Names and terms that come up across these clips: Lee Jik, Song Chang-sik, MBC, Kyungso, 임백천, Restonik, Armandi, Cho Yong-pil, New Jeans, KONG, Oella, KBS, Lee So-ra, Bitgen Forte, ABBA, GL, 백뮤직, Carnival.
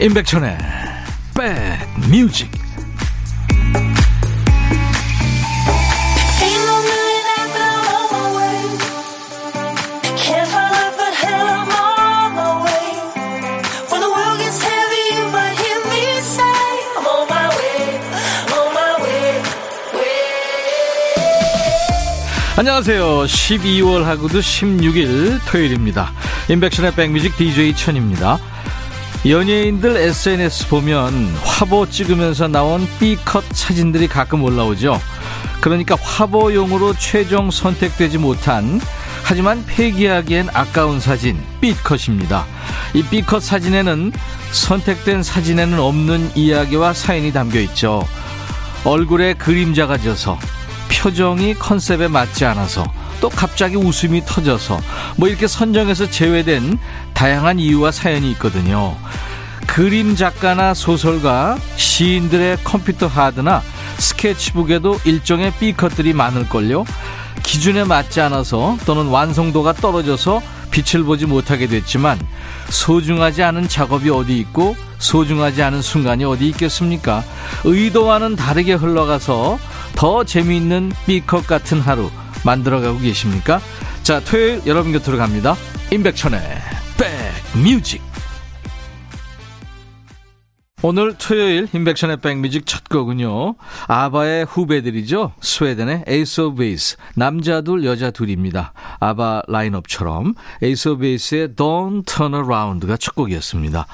임백천의 백뮤직. 안녕하세요. 12월 하고도 16일 토요일입니다. 임백천의 백뮤직 DJ 천입니다. 연예인들 SNS 보면 화보 찍으면서 나온 B컷 사진들이 가끔 올라오죠. 그러니까 화보용으로 최종 선택되지 못한, 하지만 폐기하기엔 아까운 사진, B컷입니다. 이 B컷 사진에는 선택된 사진에는 없는 이야기와 사연이 담겨있죠. 얼굴에 그림자가 져서, 표정이 컨셉에 맞지 않아서, 또 갑자기 웃음이 터져서, 뭐 이렇게 선정에서 제외된 다양한 이유와 사연이 있거든요. 그림 작가나 소설가, 시인들의 컴퓨터 하드나 스케치북에도 일종의 B컷들이 많을걸요. 기준에 맞지 않아서 또는 완성도가 떨어져서 빛을 보지 못하게 됐지만, 소중하지 않은 작업이 어디 있고 소중하지 않은 순간이 어디 있겠습니까? 의도와는 다르게 흘러가서 더 재미있는 B컷 같은 하루 만들어가고 계십니까? 자, 토요일 여러분 곁으로 갑니다. 임백천의 백뮤직. 오늘 토요일 임백천의 백뮤직 첫 곡은요, 아바의 후배들이죠. 스웨덴의 Ace of Base, 남자 둘 여자 둘입니다. 아바 라인업처럼 Ace of Base의 Don't Turn Around가 첫 곡이었습니다.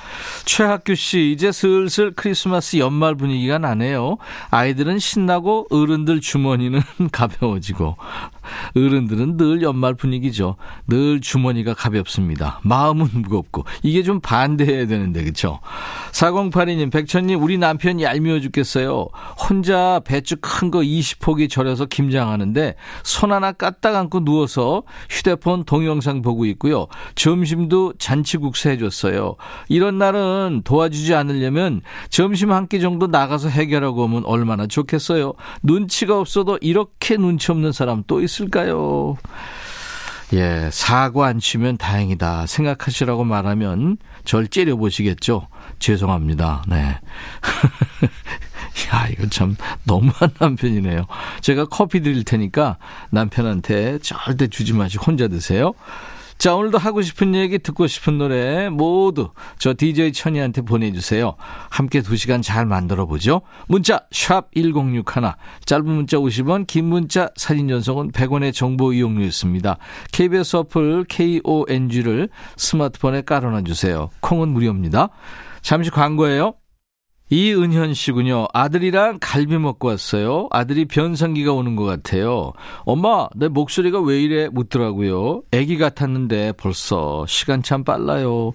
최학규 씨, 이제 슬슬 크리스마스 연말 분위기가 나네요. 아이들은 신나고 어른들 주머니는 가벼워지고. 어른들은 늘 연말 분위기죠. 늘 주머니가 가볍습니다. 마음은 무겁고. 이게 좀 반대해야 되는데, 그렇죠? 4082님, 백천님, 우리 남편이 얄미워 죽겠어요. 혼자 배추 큰 거 20포기 절여서 김장하는데 손 하나 까딱 안고 누워서 휴대폰 동영상 보고 있고요. 점심도 잔치국수 해줬어요. 이런 날은 도와주지 않으려면 점심 한 끼 정도 나가서 해결하고 오면 얼마나 좋겠어요. 눈치가 없어도 이렇게 눈치 없는 사람 또 있어요. 있을까요? 예, 사고 안 치면 다행이다 생각하시라고 말하면 절 째려보시겠죠. 죄송합니다. 네. 야, 이거 참 너무한 남편이네요. 제가 커피 드릴 테니까 남편한테 절대 주지 마시고 혼자 드세요. 자, 오늘도 하고 싶은 얘기, 듣고 싶은 노래 모두 저 DJ 천이한테 보내주세요. 함께 2시간 잘 만들어보죠. 문자 샵 1061, 짧은 문자 50원, 긴 문자 사진 전송은 100원의 정보 이용료 있습니다. KBS 어플 KONG를 스마트폰에 깔아놔주세요. 콩은 무료입니다. 잠시 광고예요. 이은현 씨군요. 아들이랑 갈비 먹고 왔어요. 아들이 변성기가 오는 것 같아요. 엄마, 내 목소리가 왜 이래? 묻더라고요. 아기 같았는데 벌써 시간 참 빨라요.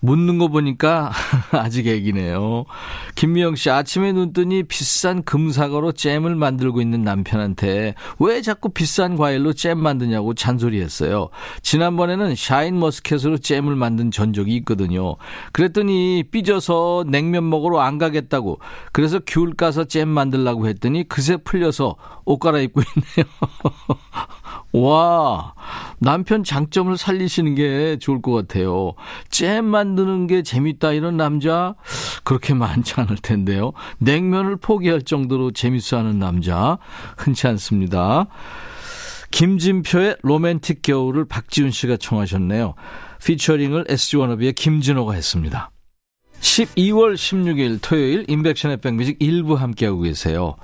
묻는 거 보니까 아직 아기네요. 김미영 씨, 아침에 눈 뜨니 비싼 금사과로 잼을 만들고 있는 남편한테 왜 자꾸 비싼 과일로 잼 만드냐고 잔소리했어요. 지난번에는 샤인머스켓으로 잼을 만든 전적이 있거든요. 그랬더니 삐져서 냉면 먹으러 안 가겠다고, 그래서 귤 까서 잼 만들라고 했더니 그새 풀려서 옷 갈아입고 있네요. 와, 남편 장점을 살리시는 게 좋을 것 같아요. 잼 만드는 게 재밌다 이런 남자 그렇게 많지 않을 텐데요. 냉면을 포기할 정도로 재밌어하는 남자 흔치 않습니다. 김진표의 로맨틱 겨울을 박지훈 씨가 청하셨네요. 피처링을 SG워너비의 김진호가 했습니다. 12월 16일 토요일 임백천의 백뮤직 일부 함께하고 계세요.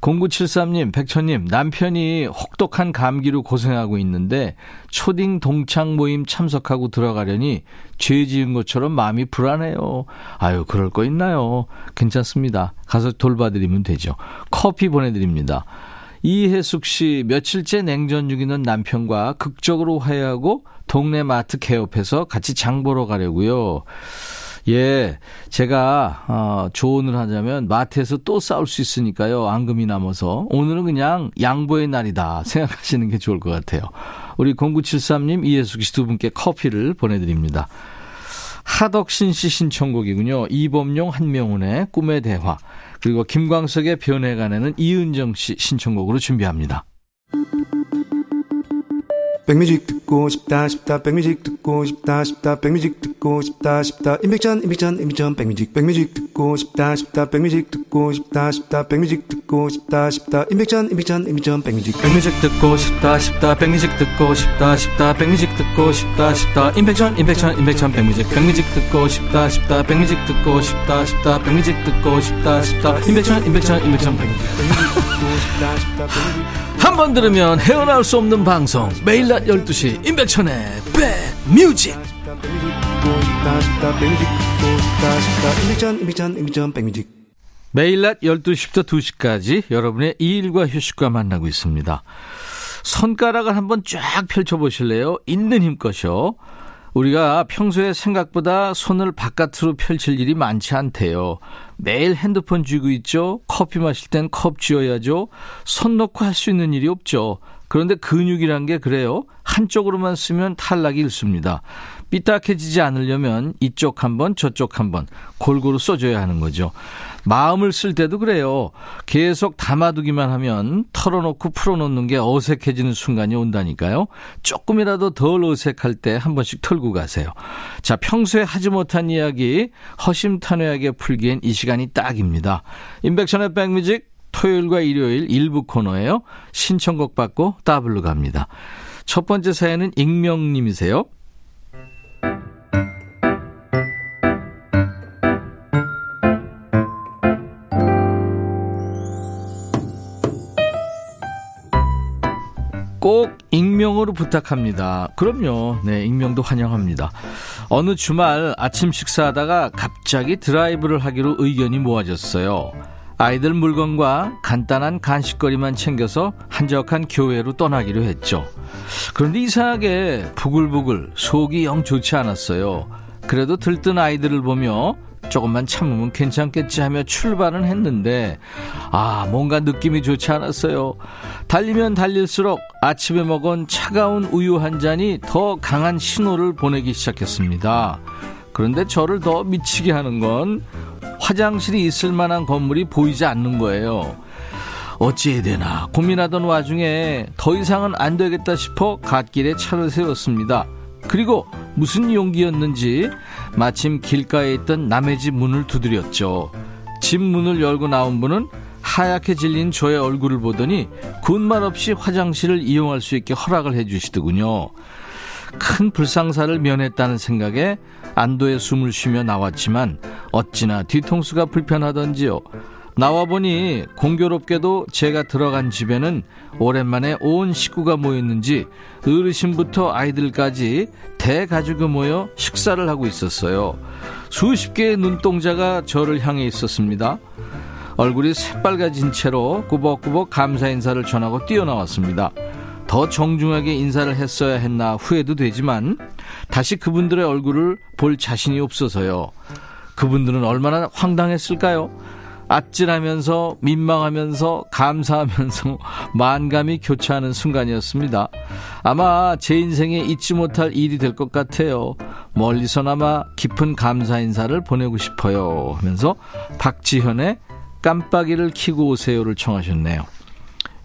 0973님, 백천님, 남편이 혹독한 감기로 고생하고 있는데 초딩 동창 모임 참석하고 들어가려니 죄 지은 것처럼 마음이 불안해요. 아유, 그럴 거 있나요? 괜찮습니다. 가서 돌봐드리면 되죠. 커피 보내드립니다. 이혜숙 씨, 며칠째 냉전 중이던 남편과 극적으로 화해하고 동네 마트 개업해서 같이 장 보러 가려고요. 예, 제가 조언을 하자면 마트에서 또 싸울 수 있으니까요. 앙금이 남아서 오늘은 그냥 양보의 날이다 생각하시는 게 좋을 것 같아요. 우리 0973님, 이혜숙 씨 두 분께 커피를 보내드립니다. 하덕신 씨 신청곡이군요. 이범용, 한명훈의 꿈의 대화, 그리고 김광석의 변해가네는 이은정 씨 신청곡으로 준비합니다. 백뮤직 듣고 싶다 싶다 백뮤직 듣고 싶다 싶다 백뮤직 듣고 싶다 싶다 임백천 백뮤직 듣고 싶다 싶다 백뮤직 듣고 싶다 싶다 백뮤직 듣고 싶다 싶다 임백천 백뮤직 듣고 싶다 싶다 백뮤직 듣고 싶다 싶다 백뮤직 듣고 싶다 싶다 임백천 백뮤직 듣고 싶다 싶다 백뮤직 듣고 싶다 싶다 백뮤직 듣고 싶다 싶다 임백천 한 번 들으면 헤어나올 수 없는 방송 매일 낮 12시 임백천의 백뮤직. 매일 낮 12시부터 2시까지 여러분의 일과 휴식과 만나고 있습니다. 손가락을 한번 쫙 펼쳐보실래요? 있는 힘껏이요. 우리가 평소에 생각보다 손을 바깥으로 펼칠 일이 많지 않대요. 매일 핸드폰 쥐고 있죠. 커피 마실 땐 컵 쥐어야죠. 손 놓고 할 수 있는 일이 없죠. 그런데 근육이란 게 그래요. 한쪽으로만 쓰면 탈락이 일쑤입니다. 삐딱해지지 않으려면 이쪽 한번 저쪽 한번 골고루 써줘야 하는 거죠. 마음을 쓸 때도 그래요. 계속 담아두기만 하면 털어놓고 풀어놓는 게 어색해지는 순간이 온다니까요. 조금이라도 덜 어색할 때 한 번씩 털고 가세요. 자, 평소에 하지 못한 이야기 허심탄회하게 풀기엔 이 시간이 딱입니다. 임백천의 백뮤직 토요일과 일요일 일부 코너예요. 신청곡 받고 따블로 갑니다. 첫 번째 사연은 익명님이세요. 꼭 익명으로 부탁합니다. 그럼요. 네, 익명도 환영합니다. 어느 주말 아침 식사하다가 갑자기 드라이브를 하기로 의견이 모아졌어요. 아이들 물건과 간단한 간식거리만 챙겨서 한적한 교외로 떠나기로 했죠. 그런데 이상하게 부글부글 속이 영 좋지 않았어요. 그래도 들뜬 아이들을 보며 조금만 참으면 괜찮겠지 하며 출발은 했는데 뭔가 느낌이 좋지 않았어요. 달리면 달릴수록 아침에 먹은 차가운 우유 한 잔이 더 강한 신호를 보내기 시작했습니다. 그런데 저를 더 미치게 하는 건 화장실이 있을 만한 건물이 보이지 않는 거예요. 어찌해야 되나 고민하던 와중에 더 이상은 안 되겠다 싶어 갓길에 차를 세웠습니다. 그리고 무슨 용기였는지 마침 길가에 있던 남의 집 문을 두드렸죠. 집 문을 열고 나온 분은 하얗게 질린 저의 얼굴을 보더니 군말 없이 화장실을 이용할 수 있게 허락을 해주시더군요. 큰 불상사를 면했다는 생각에 안도의 숨을 쉬며 나왔지만 어찌나 뒤통수가 불편하던지요. 나와보니 공교롭게도 제가 들어간 집에는 오랜만에 온 식구가 모였는지 어르신부터 아이들까지 대가족이 모여 식사를 하고 있었어요. 수십 개의 눈동자가 저를 향해 있었습니다. 얼굴이 새빨개진 채로 꾸벅꾸벅 감사 인사를 전하고 뛰어나왔습니다. 더 정중하게 인사를 했어야 했나 후회도 되지만 다시 그분들의 얼굴을 볼 자신이 없어서요. 그분들은 얼마나 황당했을까요? 아찔하면서 민망하면서 감사하면서 만감이 교차하는 순간이었습니다. 아마 제 인생에 잊지 못할 일이 될 것 같아요. 멀리서나마 깊은 감사 인사를 보내고 싶어요 하면서 박지현의 깜빡이를 켜고 오세요를 청하셨네요.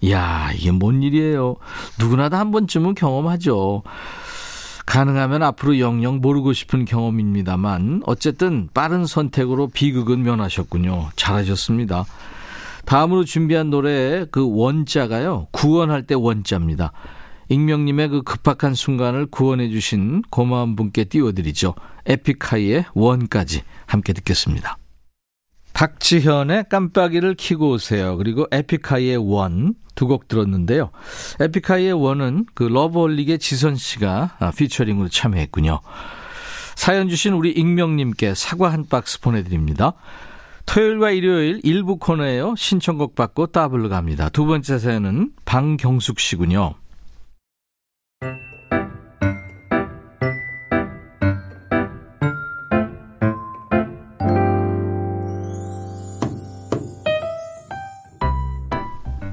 이야, 이게 뭔 일이에요. 누구나 다 한 번쯤은 경험하죠. 가능하면 앞으로 영영 모르고 싶은 경험입니다만 어쨌든 빠른 선택으로 비극은 면하셨군요. 잘하셨습니다. 다음으로 준비한 노래의 그 원자가요, 구원할 때 원자입니다. 익명님의 그 급박한 순간을 구원해 주신 고마운 분께 띄워드리죠. 에픽하이의 원까지 함께 듣겠습니다. 박지현의 깜빡이를 켜고 오세요. 그리고 에픽하이의 원 두 곡 들었는데요. 에픽하이의 원은 그 러브홀릭의 지선씨가 피처링으로 참여했군요. 사연 주신 우리 익명님께 사과 한 박스 보내드립니다. 토요일과 일요일 일부 코너에요. 신청곡 받고 따블로 갑니다. 두 번째 사연은 방경숙씨군요.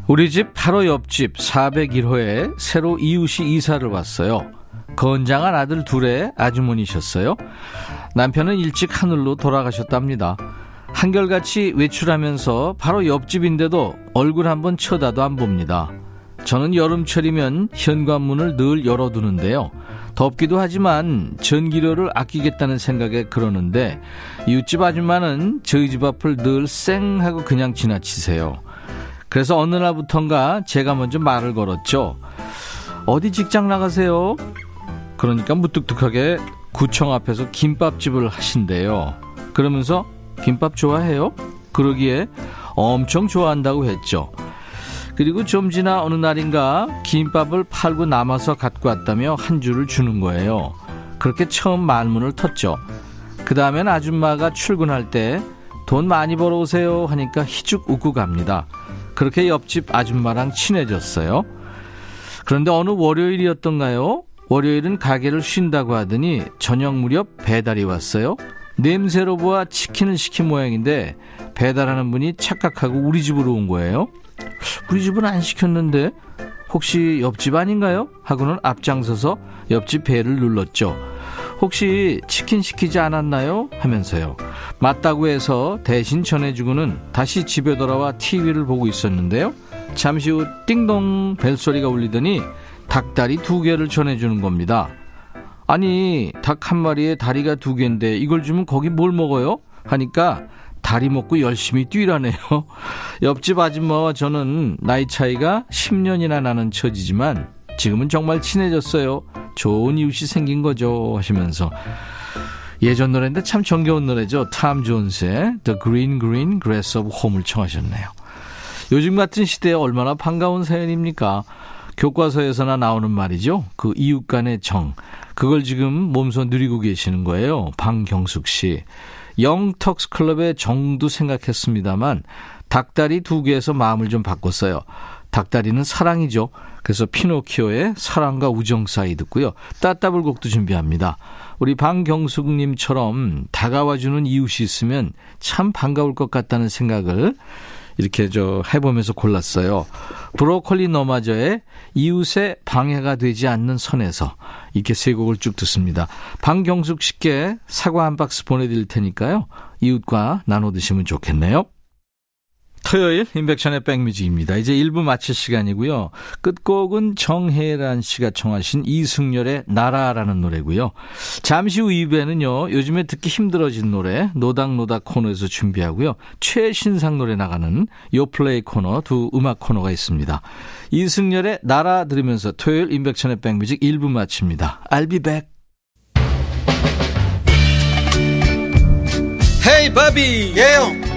우리 집 바로 옆집 401호에 새로 이웃이 이사를 왔어요. 건장한 아들 둘의 아주머니셨어요. 남편은 일찍 하늘로 돌아가셨답니다. 한결같이 외출하면서 바로 옆집인데도 얼굴 한번 쳐다도 안 봅니다. 저는 여름철이면 현관문을 늘 열어두는데요. 덥기도 하지만 전기료를 아끼겠다는 생각에 그러는데 이웃집 아줌마는 저희 집 앞을 늘 쌩 하고 그냥 지나치세요. 그래서 어느 날부턴가 제가 먼저 말을 걸었죠. 어디 직장 나가세요? 그러니까 무뚝뚝하게 구청 앞에서 김밥집을 하신대요. 그러면서 김밥 좋아해요? 그러기에 엄청 좋아한다고 했죠. 그리고 좀 지나 어느 날인가 김밥을 팔고 남아서 갖고 왔다며 한 줄을 주는 거예요. 그렇게 처음 말문을 텄죠. 그 다음엔 아줌마가 출근할 때 돈 많이 벌어오세요 하니까 희죽 웃고 갑니다. 그렇게 옆집 아줌마랑 친해졌어요. 그런데 어느 월요일이었던가요? 월요일은 가게를 쉰다고 하더니 저녁 무렵 배달이 왔어요. 냄새로 보아 치킨을 시킨 모양인데 배달하는 분이 착각하고 우리 집으로 온 거예요. 우리 집은 안 시켰는데 혹시 옆집 아닌가요? 하고는 앞장서서 옆집 배를 눌렀죠. 혹시 치킨 시키지 않았나요? 하면서요. 맞다고 해서 대신 전해주고는 다시 집에 돌아와 TV를 보고 있었는데요. 잠시 후 띵동 벨소리가 울리더니 닭다리 2개를 전해주는 겁니다. 아니 닭 한 마리에 다리가 2개인데 이걸 주면 거기 뭘 먹어요? 하니까 다리 먹고 열심히 뛰라네요. 옆집 아줌마와 저는 나이 차이가 10년이나 나는 처지지만 지금은 정말 친해졌어요. 좋은 이웃이 생긴 거죠 하시면서 예전 노래인데 참 정겨운 노래죠. 탐 존스의 The Green Green Grass of Home을 청하셨네요. 요즘 같은 시대에 얼마나 반가운 사연입니까? 교과서에서나 나오는 말이죠. 그 이웃 간의 정. 그걸 지금 몸소 누리고 계시는 거예요. 방경숙 씨. 영턱스클럽의 정도 생각했습니다만 닭다리 2개에서 마음을 좀 바꿨어요. 닭다리는 사랑이죠. 그래서 피노키오의 사랑과 우정 사이 듣고요. 따따블곡도 준비합니다. 우리 방경숙님처럼 다가와주는 이웃이 있으면 참 반가울 것 같다는 생각을 이렇게 해보면서 골랐어요. 브로콜리 너마저의 이웃의 방해가 되지 않는 선에서 이렇게 세 곡을 쭉 듣습니다. 방경숙 씨께 사과 한 박스 보내드릴 테니까요. 이웃과 나눠 드시면 좋겠네요. 토요일 임백천의 백뮤직입니다. 이제 1부 마칠 시간이고요. 끝곡은 정혜란 씨가 청하신 이승열의 나라라는 노래고요. 잠시 후 2부에는요. 요즘에 듣기 힘들어진 노래 노닥노닥 코너에서 준비하고요. 최신상 노래 나가는 요플레이 코너 두 음악 코너가 있습니다. 이승열의 나라 들으면서 토요일 임백천의 백뮤직 1부 마칩니다. I'll be back. Hey, 바비. 예영. Yeah.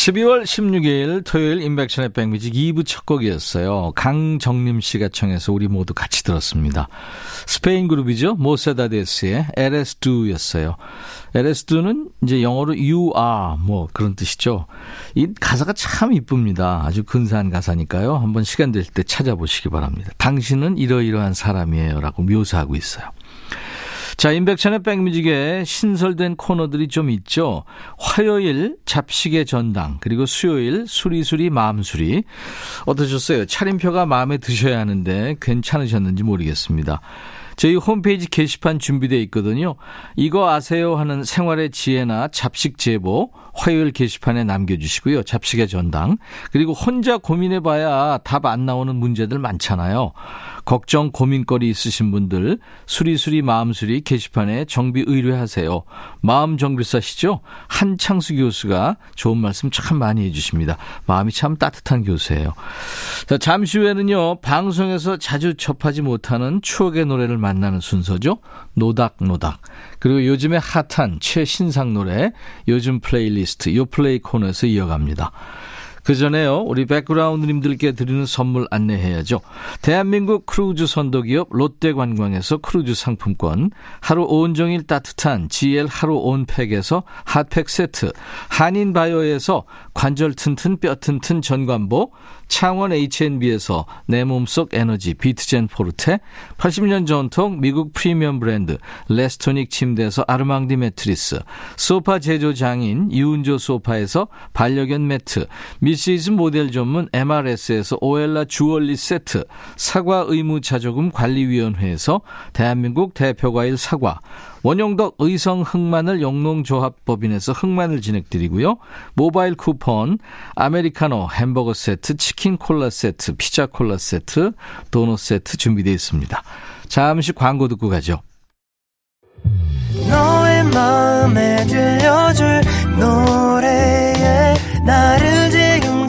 (12월 16일) 토요일 임백천의 백뮤직 2부 첫 곡이었어요. 강정림 씨가 청해서 우리 모두 같이 들었습니다. 스페인 그룹이죠. 모세다데스의 LS2였어요. LS2는 이제 영어로 You Are 뭐 그런 뜻이죠. 이 가사가 참 이쁩니다. 아주 근사한 가사니까요. 한번 시간 될 때 찾아보시기 바랍니다. 당신은 이러이러한 사람이에요 라고 묘사하고 있어요. 자, 임백천의 백뮤직에 신설된 코너들이 좀 있죠. 화요일 잡식의 전당 그리고 수요일 수리수리 마음수리 어떠셨어요? 차림표가 마음에 드셔야 하는데 괜찮으셨는지 모르겠습니다. 저희 홈페이지 게시판 준비되어 있거든요. 이거 아세요 하는 생활의 지혜나 잡식 제보 화요일 게시판에 남겨주시고요. 잡식의 전당 그리고 혼자 고민해봐야 답 안 나오는 문제들 많잖아요. 걱정 고민거리 있으신 분들 수리수리 마음수리 게시판에 정비 의뢰하세요. 마음 정비사시죠? 한창수 교수가 좋은 말씀 참 많이 해주십니다. 마음이 참 따뜻한 교수예요. 자, 잠시 후에는요. 방송에서 자주 접하지 못하는 추억의 노래를 만나는 순서죠. 노닥노닥. 그리고 요즘에 핫한 최신상 노래 요즘 플레이리스트 요플레이 코너에서 이어갑니다. 그 전에요, 우리 백그라운드님들께 드리는 선물 안내해야죠. 대한민국 크루즈 선도기업 롯데관광에서 크루즈 상품권, 하루 온종일 따뜻한 GL 하루 온팩에서 핫팩 세트, 한인바이오에서 관절 튼튼 뼈 튼튼 전관보, 창원 H&B에서 내 몸속 에너지 비트젠 포르테, 80년 전통 미국 프리미엄 브랜드 레스토닉 침대에서 아르망디 매트리스, 소파 제조 장인 유은조 소파에서 반려견 매트, 미시즈 모델 전문 MRS에서 오엘라 주얼리 세트, 사과 의무자조금 관리위원회에서 대한민국 대표과일 사과, 원용덕 의성 흑마늘 영농조합법인에서 흑마늘 진행드리고요. 모바일 쿠폰, 아메리카노 햄버거 세트, 치킨 콜라 세트, 피자 콜라 세트, 도넛 세트 준비되어 있습니다. 잠시 광고 듣고 가죠. 너의 마음에 들려줄 노래에 나를 지금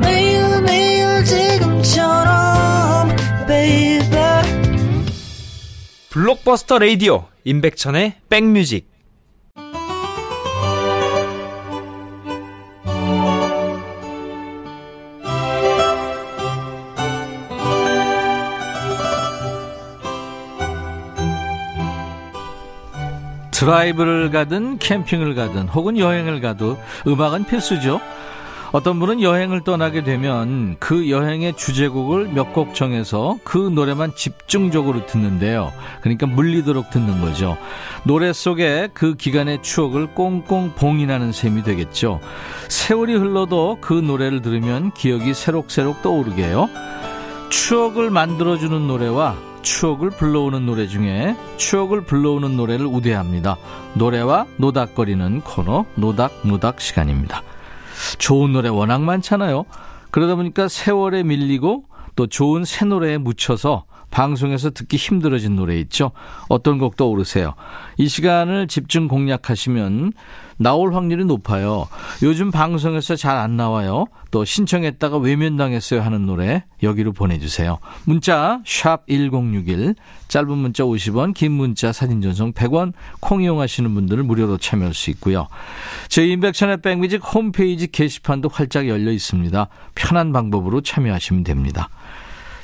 매우 매우 지금처럼 baby. 블록버스터 라디오 임백천의 백뮤직. 드라이브를 가든 캠핑을 가든 혹은 여행을 가도 음악은 필수죠. 어떤 분은 여행을 떠나게 되면 그 여행의 주제곡을 몇 곡 정해서 그 노래만 집중적으로 듣는데요. 그러니까 물리도록 듣는 거죠. 노래 속에 그 기간의 추억을 꽁꽁 봉인하는 셈이 되겠죠. 세월이 흘러도 그 노래를 들으면 기억이 새록새록 떠오르게요. 추억을 만들어주는 노래와 추억을 불러오는 노래 중에 추억을 불러오는 노래를 우대합니다. 노래와 노닥거리는 코너 노닥노닥 시간입니다. 좋은 노래 워낙 많잖아요. 그러다 보니까 세월에 밀리고 또 좋은 새 노래에 묻혀서 방송에서 듣기 힘들어진 노래 있죠. 어떤 곡 떠오르세요? 이 시간을 집중 공략하시면 나올 확률이 높아요. 요즘 방송에서 잘 안 나와요. 또 신청했다가 외면당했어요 하는 노래 여기로 보내주세요. 문자 샵 1061, 짧은 문자 50원, 긴 문자 사진 전송 100원, 콩 이용하시는 분들은 무료로 참여할 수 있고요. 저희 임백천의 백뮤직 홈페이지 게시판도 활짝 열려 있습니다. 편한 방법으로 참여하시면 됩니다.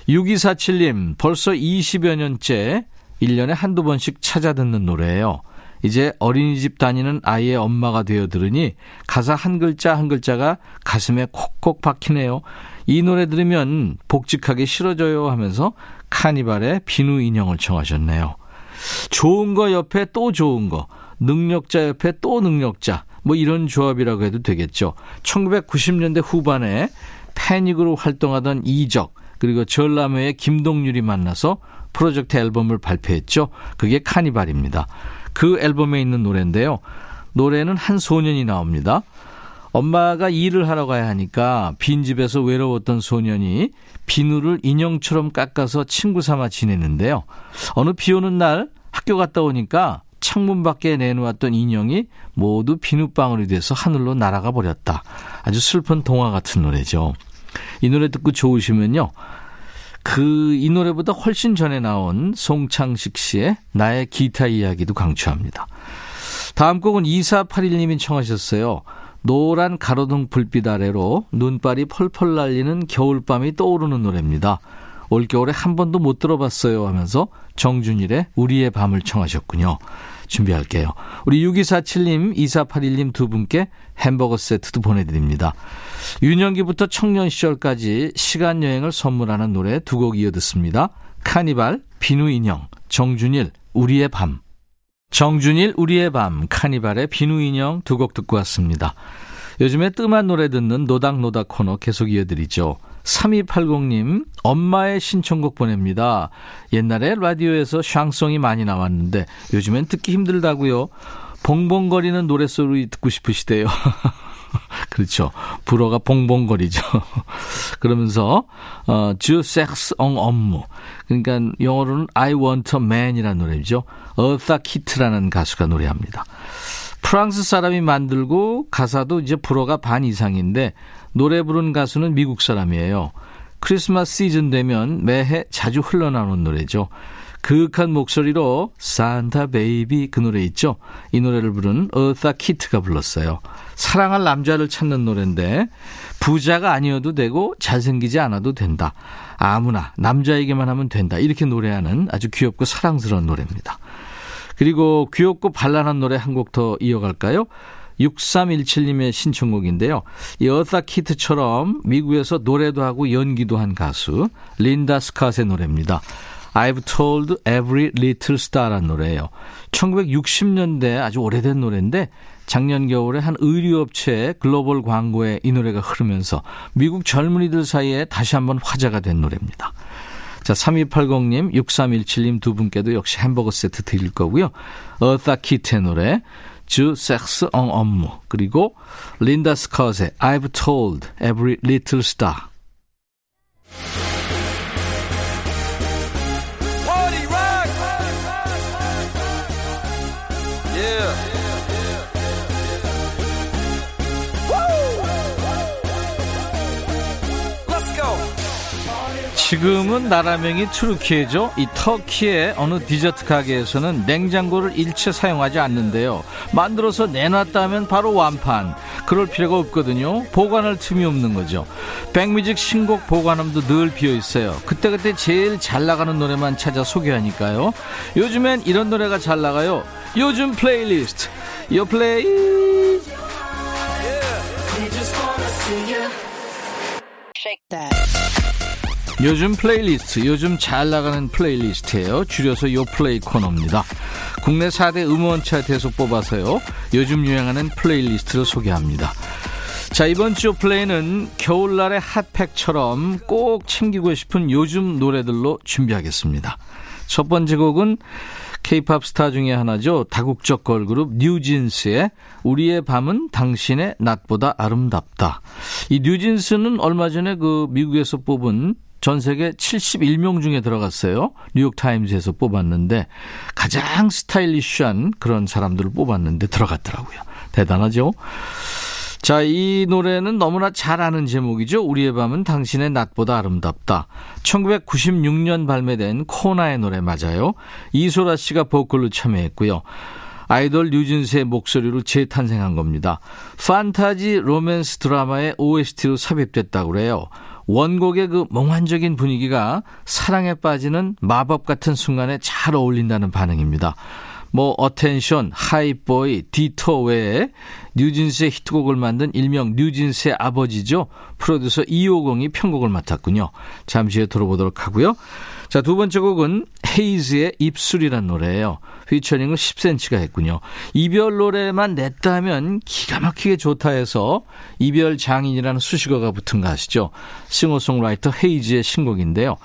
6247님, 벌써 20여 년째 1년에 한두 번씩 찾아 듣는 노래예요. 이제 어린이집 다니는 아이의 엄마가 되어 들으니 가사 한 글자 한 글자가 가슴에 콕콕 박히네요. 이 노래 들으면 복직하기 싫어져요 하면서 카니발의 비누 인형을 청하셨네요. 좋은 거 옆에 또 좋은 거, 능력자 옆에 또 능력자, 뭐 이런 조합이라고 해도 되겠죠. 1990년대 후반에 패닉으로 활동하던 이적, 그리고 전람회의 김동률이 만나서 프로젝트 앨범을 발표했죠. 그게 카니발입니다. 그 앨범에 있는 노래인데요. 노래는 한 소년이 나옵니다. 엄마가 일을 하러 가야 하니까 빈집에서 외로웠던 소년이 비누를 인형처럼 깎아서 친구 삼아 지냈는데요. 어느 비 오는 날 학교 갔다 오니까 창문 밖에 내놓았던 인형이 모두 비눗방울이 돼서 하늘로 날아가 버렸다. 아주 슬픈 동화 같은 노래죠. 이 노래 듣고 좋으시면요, 이 노래보다 훨씬 전에 나온 송창식 씨의 나의 기타 이야기도 강추합니다. 다음 곡은 2481님이 청하셨어요. 노란 가로등 불빛 아래로 눈발이 펄펄 날리는 겨울밤이 떠오르는 노래입니다. 올겨울에 한 번도 못 들어봤어요 하면서 정준일의 우리의 밤을 청하셨군요. 준비할게요. 우리 6247님, 2481님 두 분께 햄버거 세트도 보내드립니다. 유년기부터 청년 시절까지 시간여행을 선물하는 노래 두 곡 이어 듣습니다. 카니발, 비누인형, 정준일, 우리의 밤. 정준일, 우리의 밤, 카니발의 비누인형 두 곡 듣고 왔습니다. 요즘에 뜸한 노래 듣는 노닥노닥 코너 계속 이어드리죠. 3280님, 엄마의 신청곡 보냅니다. 옛날에 라디오에서 샹송이 많이 나왔는데 요즘엔 듣기 힘들다고요. 봉봉거리는 노래소리 듣고 싶으시대요. 그렇죠. 불어가 봉봉거리죠. 그러면서 주 섹스 엉 업무. 그러니까 영어로는 I want a man이라는 노래죠. 어사 키트라는 가수가 노래합니다. 프랑스 사람이 만들고 가사도 이제 불어가 반 이상인데 노래 부른 가수는 미국 사람이에요. 크리스마스 시즌 되면 매해 자주 흘러나오는 노래죠. 그윽한 목소리로 산타 베이비 그 노래 있죠. 이 노래를 부른 어사 키트가 불렀어요. 사랑할 남자를 찾는 노래인데 부자가 아니어도 되고 잘생기지 않아도 된다. 아무나 남자에게만 하면 된다. 이렇게 노래하는 아주 귀엽고 사랑스러운 노래입니다. 그리고 귀엽고 발랄한 노래 한 곡 더 이어갈까요? 6317님의 신청곡인데요. 이 어사 키트처럼 미국에서 노래도 하고 연기도 한 가수 린다 스캇의 노래입니다. I've told every little star라는 노래예요. 1960년대 아주 오래된 노래인데 작년 겨울에 한 의류업체의 글로벌 광고에 이 노래가 흐르면서 미국 젊은이들 사이에 다시 한번 화제가 된 노래입니다. 자, 3280님, 6317님 두 분께도 역시 햄버거 세트 드릴 거고요. 어사 키트의 노래 주 섹스 엉 업무 그리고 린다 스캇의 I've told every little star. 지금은 나라명이 트루키예죠. 이 터키의 어느 디저트 가게에서는 냉장고를 일체 사용하지 않는데요. 만들어서 내놨다 하면 바로 완판. 그럴 필요가 없거든요. 보관할 틈이 없는 거죠. 백뮤직 신곡 보관함도 늘 비어있어요. 그때그때 제일 잘 나가는 노래만 찾아 소개하니까요. 요즘엔 이런 노래가 잘 나가요. 요즘 플레이리스트 요 플레이. 요즘 플레이리스트, 요즘 잘 나가는 플레이리스트예요. 줄여서 요플레이 코너입니다. 국내 4대 음원 차트에서 뽑아서요. 요즘 유행하는 플레이리스트를 소개합니다. 자, 이번 주 플레이는 겨울날의 핫팩처럼 꼭 챙기고 싶은 요즘 노래들로 준비하겠습니다. 첫 번째 곡은 K-POP 스타 중에 하나죠. 다국적 걸그룹 뉴진스의 우리의 밤은 당신의 낮보다 아름답다. 이 뉴진스는 얼마 전에 그 미국에서 뽑은 전 세계 71명 중에 들어갔어요. 뉴욕타임즈에서 뽑았는데 가장 스타일리쉬한 그런 사람들을 뽑았는데 들어갔더라고요. 대단하죠? 자, 이 노래는 너무나 잘 아는 제목이죠. 우리의 밤은 당신의 낮보다 아름답다. 1996년 발매된 코나의 노래 맞아요. 이소라 씨가 보컬로 참여했고요. 아이돌 뉴진스의 목소리로 재탄생한 겁니다. 판타지 로맨스 드라마의 OST로 삽입됐다고 그래요. 원곡의 그 몽환적인 분위기가 사랑에 빠지는 마법 같은 순간에 잘 어울린다는 반응입니다. 뭐 어텐션, 하이보이, 디토 외에 뉴진스의 히트곡을 만든 일명 뉴진스의 아버지죠. 프로듀서 250이 편곡을 맡았군요. 잠시 후에 들어보도록 하고요. 자, 두 번째 곡은 헤이즈의 입술이란 노래예요. 피처링을 10cm가 했군요. 이별 노래만 냈다 하면 기가 막히게 좋다 해서 이별 장인이라는 수식어가 붙은 거 아시죠? 싱어송라이터 헤이즈의 신곡인데요.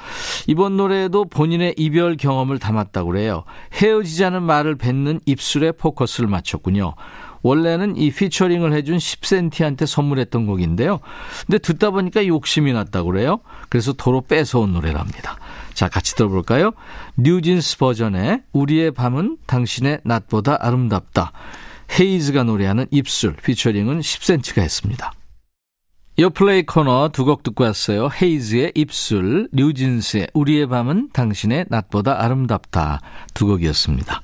이번 노래에도 본인의 이별 경험을 담았다고 그래요. 헤어지자는 말을 뱉는 입술에 포커스를 맞췄군요. 원래는 이 피처링을 해준 10cm한테 선물했던 곡인데요. 근데 듣다 보니까 욕심이 났다고 그래요. 그래서 도로 뺏어온 노래랍니다. 자, 같이 들어볼까요? 뉴진스 버전의 우리의 밤은 당신의 낮보다 아름답다. 헤이즈가 노래하는 입술, 피처링은 10cm가 했습니다. 요플레이 코너 두 곡 듣고 왔어요. 헤이즈의 입술, 뉴진스의 우리의 밤은 당신의 낮보다 아름답다. 두 곡이었습니다.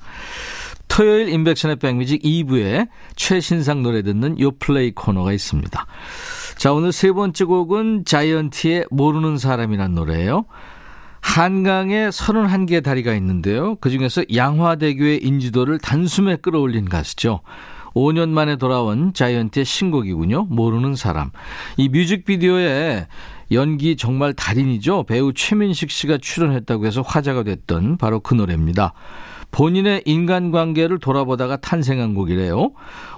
토요일 임백천의 백뮤직 2부에 최신상 노래 듣는 요플레이 코너가 있습니다. 자, 오늘 세 번째 곡은 자이언티의 모르는 사람이란 노래예요. 한강에 31개의 다리가 있는데요. 그중에서 양화대교의 인지도를 단숨에 끌어올린 가수죠. 5년 만에 돌아온 자이언티의 신곡이군요. 모르는 사람. 이 뮤직비디오에 연기 정말 달인이죠. 배우 최민식 씨가 출연했다고 해서 화제가 됐던 바로 그 노래입니다. 본인의 인간관계를 돌아보다가 탄생한 곡이래요.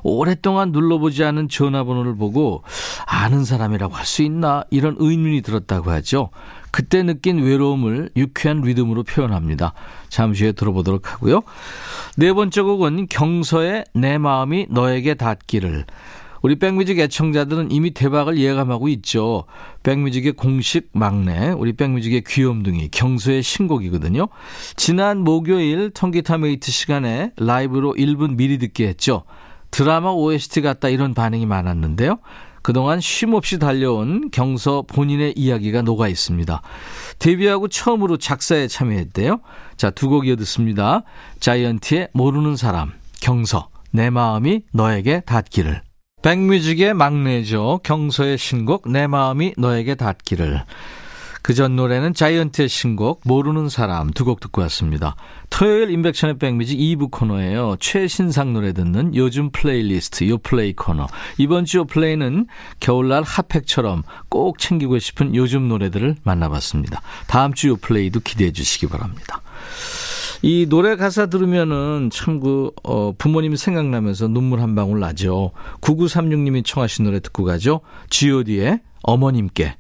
오랫동안 눌러보지 않은 전화번호를 보고 아는 사람이라고 할 수 있나 이런 의문이 들었다고 하죠. 그때 느낀 외로움을 유쾌한 리듬으로 표현합니다. 잠시 후에 들어보도록 하고요. 네 번째 곡은 경서의 내 마음이 너에게 닿기를. 우리 백뮤직 애청자들은 이미 대박을 예감하고 있죠. 백뮤직의 공식 막내, 우리 백뮤직의 귀염둥이 경수의 신곡이거든요. 지난 목요일 통기타 메이트 시간에 라이브로 1분 미리 듣게 했죠. 드라마 OST 같다 이런 반응이 많았는데요. 그동안 쉼없이 달려온 경서 본인의 이야기가 녹아 있습니다. 데뷔하고 처음으로 작사에 참여했대요. 자, 두 곡 이어 듣습니다. 자이언티의 모르는 사람, 경서, 내 마음이 너에게 닿기를. 백뮤직의 막내죠. 경서의 신곡 내 마음이 너에게 닿기를. 그 전 노래는 자이언트의 신곡 모르는 사람 두 곡 듣고 왔습니다. 토요일 임백천의 백뮤직 2부 코너예요. 최신상 노래 듣는 요즘 플레이리스트 요플레이 코너. 이번 주 요플레이는 겨울날 핫팩처럼 꼭 챙기고 싶은 요즘 노래들을 만나봤습니다. 다음 주 요플레이도 기대해 주시기 바랍니다. 이 노래 가사 들으면은 참 부모님이 생각나면서 눈물 한 방울 나죠. 9936님이 청하신 노래 듣고 가죠. G.O.D의 어머님께.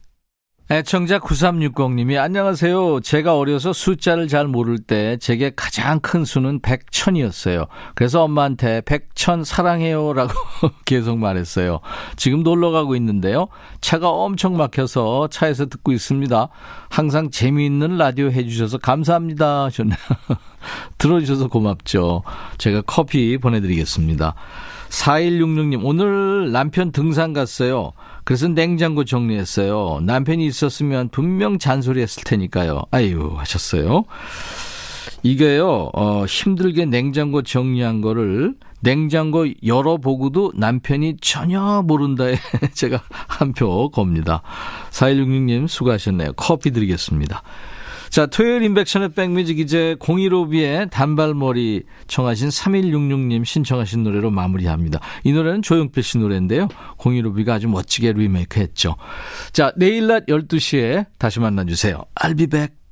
애청자 9360님이 안녕하세요. 제가 어려서 숫자를 잘 모를 때 제게 가장 큰 수는 100,1000이었어요. 그래서 엄마한테 100,1000 사랑해요 라고 계속 말했어요. 지금 놀러가고 있는데요. 차가 엄청 막혀서 차에서 듣고 있습니다. 항상 재미있는 라디오 해주셔서 감사합니다 하셨네요. 들어주셔서 고맙죠. 제가 커피 보내드리겠습니다. 4166님, 오늘 남편 등산 갔어요. 그래서 냉장고 정리했어요. 남편이 있었으면 분명 잔소리했을 테니까요. 아유 하셨어요. 이게요, 힘들게 냉장고 정리한 거를 냉장고 열어보고도 남편이 전혀 모른다에 제가 한 표 겁니다. 4166님 수고하셨네요. 커피 드리겠습니다. 자, 토요일 인백션의 백뮤직 이제 015B의 단발머리 청하신 3166님 신청하신 노래로 마무리합니다. 이 노래는 조용필 씨 노래인데요. 015B가 아주 멋지게 리메이크했죠. 자, 내일 낮 12시에 다시 만나주세요. I'll be back.